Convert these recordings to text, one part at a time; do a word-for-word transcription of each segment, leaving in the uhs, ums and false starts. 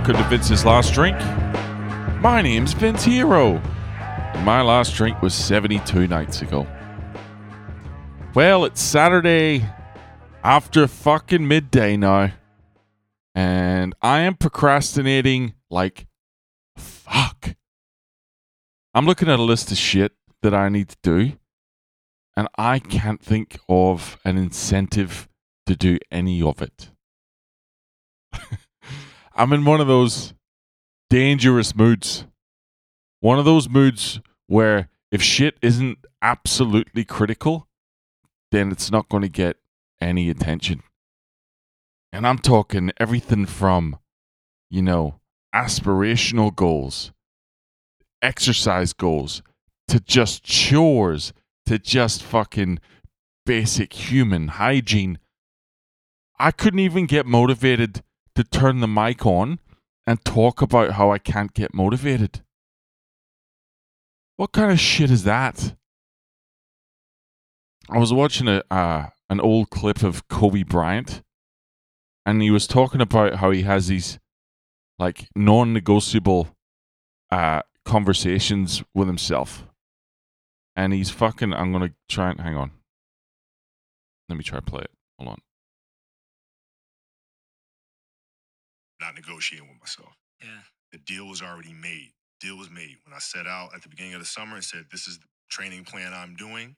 welcome to Vince's Last Drink. My name's Vince Hero. And my last drink was seventy-two nights ago. Well, it's Saturday after fucking midday now. And I am procrastinating like fuck. I'm looking at a list of shit that I need to do. And I can't think of an incentive to do any of it. I'm in one of those dangerous moods. One of those moods where if shit isn't absolutely critical, then it's not going to get any attention. And I'm talking everything from, you know, aspirational goals, exercise goals, to just chores, to just fucking basic human hygiene. I couldn't even get motivated to turn the mic on and talk about how I can't get motivated. What kind of shit is that? I was watching a uh, an old clip of Kobe Bryant, and he was talking about how he has these like non-negotiable uh, conversations with himself. And he's fucking, I'm going to try and, hang on. Let me try and play it. Hold on. Not negotiating with myself. Yeah. The deal was already made. Deal was made. When I set out at the beginning of the summer and said, this is the training plan I'm doing,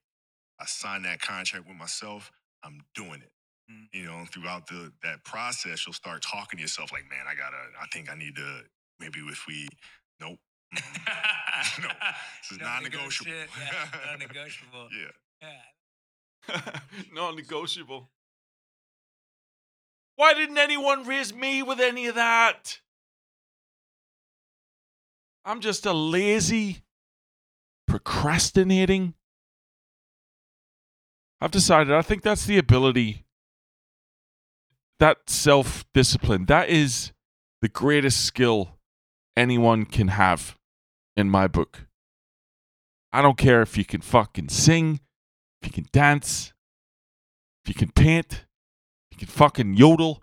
I signed that contract with myself. I'm doing it. Mm. You know, throughout the that process, you'll start talking to yourself like, man, I gotta, I think I need to, maybe if we, nope. no, this is non-negotiable. Yeah, non-negotiable. Yeah. yeah. Non-negotiable. Why didn't anyone raise me with any of that? I'm just a lazy, procrastinating. I've decided I think that's the ability, that self-discipline, that is the greatest skill anyone can have in my book. I don't care if you can fucking sing, if you can dance, if you can paint, if you can fucking yodel.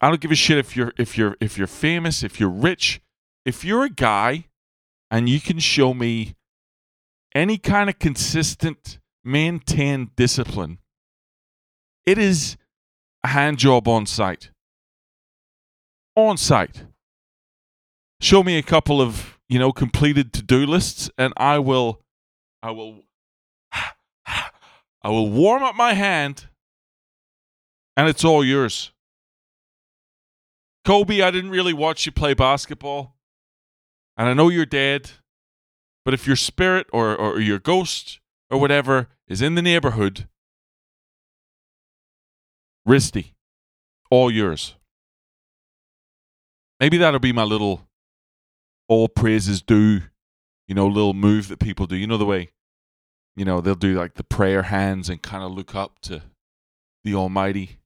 I don't give a shit if you're if you're if you're famous, if you're rich. If you're a guy and you can show me any kind of consistent, maintained discipline, it is a hand job on site. On site. Show me a couple of, you know, completed to-do lists, and I will, I will, I will warm up my hand, and it's all yours. Kobe, I didn't really watch you play basketball, and I know you're dead, but if your spirit or, or your ghost or whatever is in the neighborhood, Risty, all yours. Maybe that'll be my little all praises due, you know, little move that people do. You know the way, you know, they'll do like the prayer hands and kind of look up to the Almighty.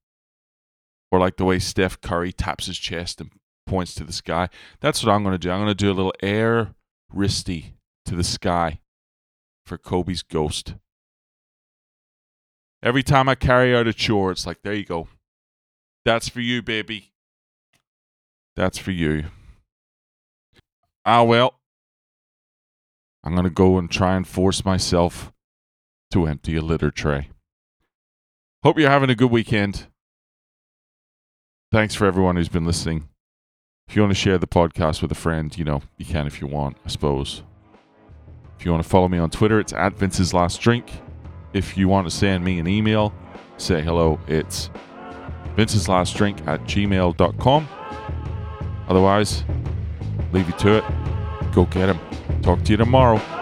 Or like the way Steph Curry taps his chest and points to the sky. That's what I'm going to do. I'm going to do a little air wristy to the sky for Kobe's ghost. Every time I carry out a chore, it's like, there you go. That's for you, baby. That's for you. Ah, well, I'm going to go and try and force myself to empty a litter tray. Hope you're having a good weekend. Thanks for everyone who's been listening. If you want to share the podcast with a friend, you know, you can if you want, I suppose. If you want to follow me on Twitter, it's at Vince's Last Drink. If you want to send me an email, say hello. It's Vince's Last Drink at gmail dot com. Otherwise, leave you to it. Go get him. Talk to you tomorrow.